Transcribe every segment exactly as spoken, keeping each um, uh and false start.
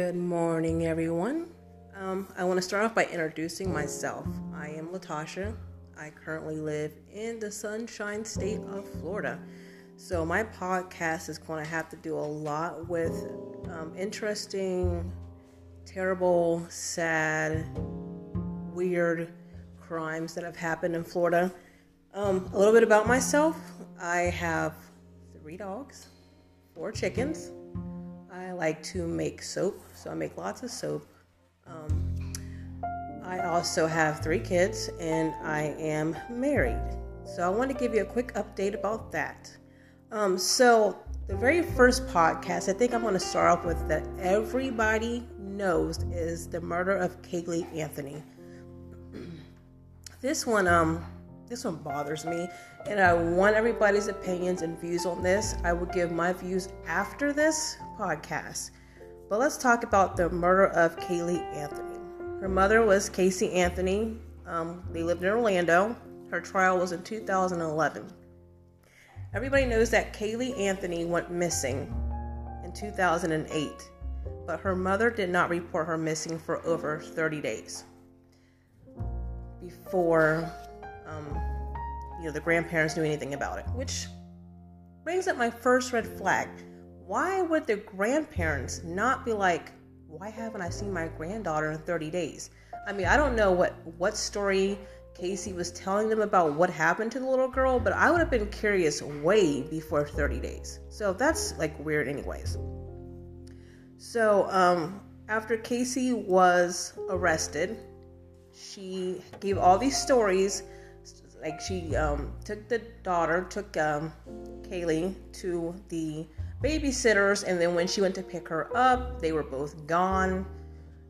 Good morning, everyone. Um, I want to start off by introducing myself. I am Latasha. I currently live in the Sunshine State of Florida. So my podcast is going to have to do a lot with um, interesting, terrible, sad, weird crimes that have happened in Florida. Um, a little bit about myself. I have three dogs, four chickens. I like to make soap, so I make lots of soap. Um, I also have three kids, and I am married. So I want to give you a quick update about that. Um, so the very first podcast, I think I'm going to start off with that everybody knows is the murder of Caylee Anthony. This one, um, this one bothers me, and I want everybody's opinions and views on this. I will give my views after this podcast. But let's talk about the murder of Caylee Anthony. Her mother was Casey Anthony. Um, they lived in Orlando. Her trial was in two thousand eleven. Everybody knows that Caylee Anthony went missing in two thousand eight, but her mother did not report her missing for over thirty days before um, you know, the grandparents knew anything about it, which brings up my first red flag. Why would the grandparents not be like, why haven't I seen my granddaughter in thirty days? I mean, I don't know what, what story Casey was telling them about what happened to the little girl, but I would have been curious way before thirty days. So that's like weird anyways. So um, after Casey was arrested, she gave all these stories. Like she um, took the daughter, took um, Caylee to the babysitters, and then when she went to pick her up, they were both gone.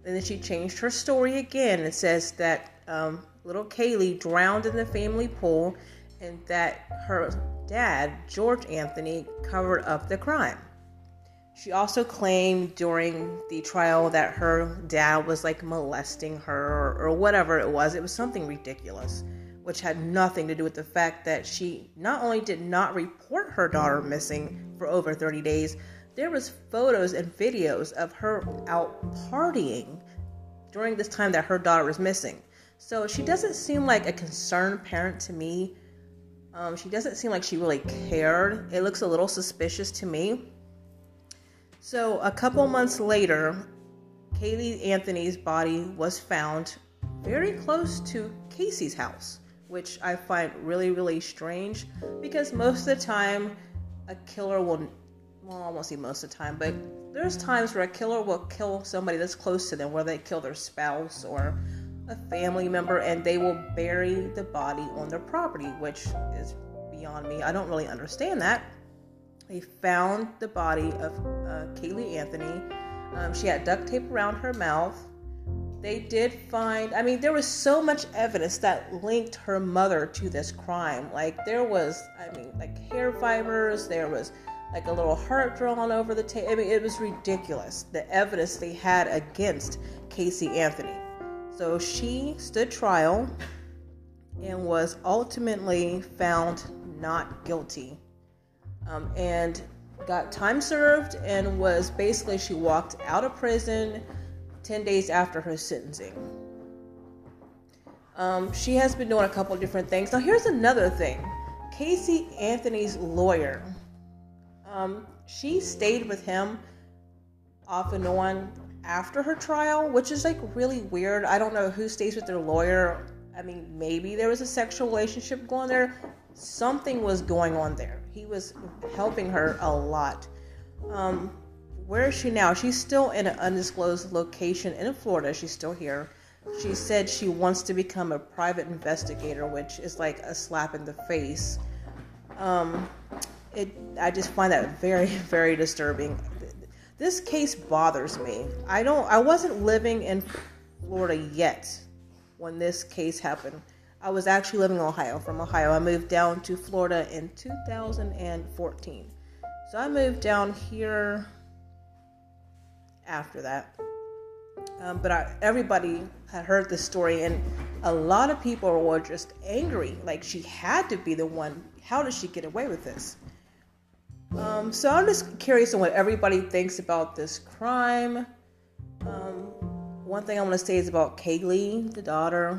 And then she changed her story again and says that um, little Caylee drowned in the family pool and that her dad, George Anthony, covered up the crime. She also claimed during the trial that her dad was like molesting her or, or whatever it was. It was something ridiculous, which had nothing to do with the fact that she not only did not report her daughter missing for over thirty days, there was photos and videos of her out partying during this time that her daughter was missing. So she doesn't seem like a concerned parent to me. Um, she doesn't seem like she really cared. It looks a little suspicious to me. So a couple months later, Caylee Anthony's body was found very close to Casey's house, which I find really, really strange because most of the time, a killer will, well, I won't say most of the time, but there's times where a killer will kill somebody that's close to them, whether they kill their spouse or a family member, and they will bury the body on their property, which is beyond me. I don't really understand that. They found the body of uh, Caylee Anthony. Um, she had duct tape around her mouth. They did find, I mean, there was so much evidence that linked her mother to this crime. Like, there was, I mean, like hair fibers, there was like a little heart drawn over the tape. I mean, it was ridiculous, the evidence they had against Casey Anthony. So she stood trial and was ultimately found not guilty um, and got time served and was basically, she walked out of prison ten days after her sentencing. Um, she has been doing a couple of different things. Now, here's another thing. Casey Anthony's lawyer, um, she stayed with him off and on after her trial, which is like really weird. I don't know who stays with their lawyer. I mean, maybe there was a sexual relationship going there. Something was going on there. He was helping her a lot. Um, Where is she now? She's still in an undisclosed location in Florida. She's still here. She said she wants to become a private investigator, which is like a slap in the face. Um, it, I just find that very, very disturbing. This case bothers me. I don't. I wasn't living in Florida yet when this case happened. I was actually living in Ohio. From Ohio, I moved down to Florida in two thousand fourteen. So I moved down here after that. Um, but I, everybody had heard this story, and a lot of people were just angry. Like, she had to be the one. How did she get away with this? Um, so I'm just curious on what everybody thinks about this crime. one thing I want to say is about Caylee, the daughter.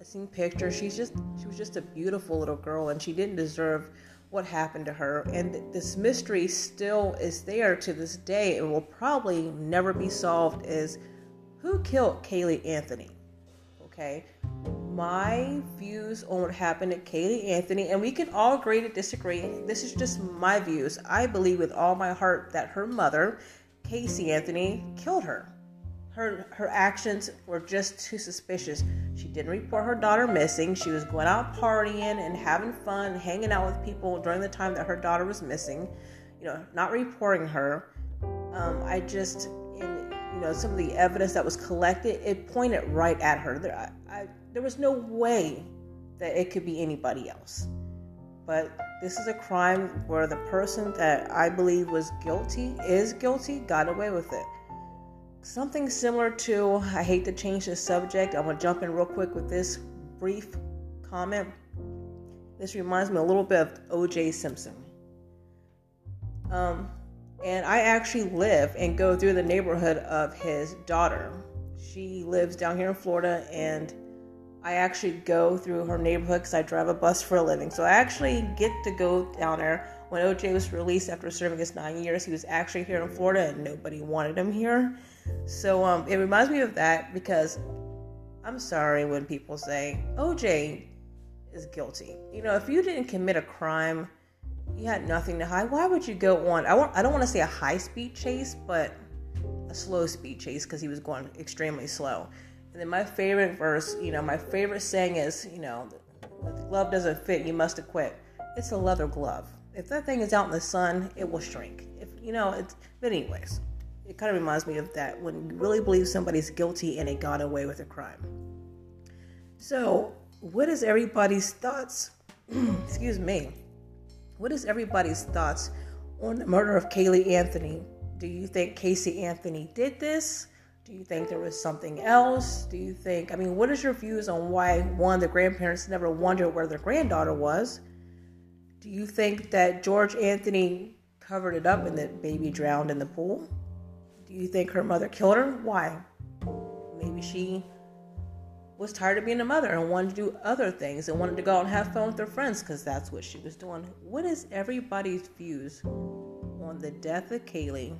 I seen pictures. She's just, she was just a beautiful little girl, and she didn't deserve what happened to her. And this mystery still is there to this day, and will probably never be solved, is who killed Caylee Anthony? Okay. My views on what happened to Caylee Anthony, and we can all agree to disagree. This is just my views. I believe with all my heart that her mother, Casey Anthony, killed her. Her her actions were just too suspicious. She didn't report her daughter missing. She was going out partying and having fun, hanging out with people during the time that her daughter was missing. You know, not reporting her. Um, I just, in you know, some of the evidence that was collected, it pointed right at her. There, I, I, there was no way that it could be anybody else. But this is a crime where the person that I believe was guilty is guilty, got away with it. Something similar to, I hate to change the subject, I'm going to jump in real quick with this brief comment. This reminds me a little bit of O J Simpson. Um, and I actually live and go through the neighborhood of his daughter. She lives down here in Florida, and I actually go through her neighborhood because I drive a bus for a living. So I actually get to go down there. When O J was released after serving his nine years, he was actually here in Florida, and nobody wanted him here. So um, it reminds me of that, because I'm sorry when people say O J is guilty. You know, if you didn't commit a crime, you had nothing to hide. Why would you go on? I want, I don't want to say a high-speed chase, but a slow-speed chase, because he was going extremely slow. And then my favorite verse, you know, my favorite saying is, you know, if the glove doesn't fit, you must acquit. It's a leather glove. If that thing is out in the sun, it will shrink. If you know, it's, but anyways, it kind of reminds me of that, when you really believe somebody's guilty and they got away with a crime. So, what is everybody's thoughts? excuse me. What is everybody's thoughts on the murder of Caylee Anthony? Do you think Casey Anthony did this? Do you think there was something else? Do you think, I mean, what is your views on why, one, the grandparents never wondered where their granddaughter was? Do you think that George Anthony covered it up and that baby drowned in the pool? Do you think her mother killed her? Why? Maybe she was tired of being a mother and wanted to do other things and wanted to go out and have fun with her friends, because that's what she was doing. What is everybody's views on the death of Caylee?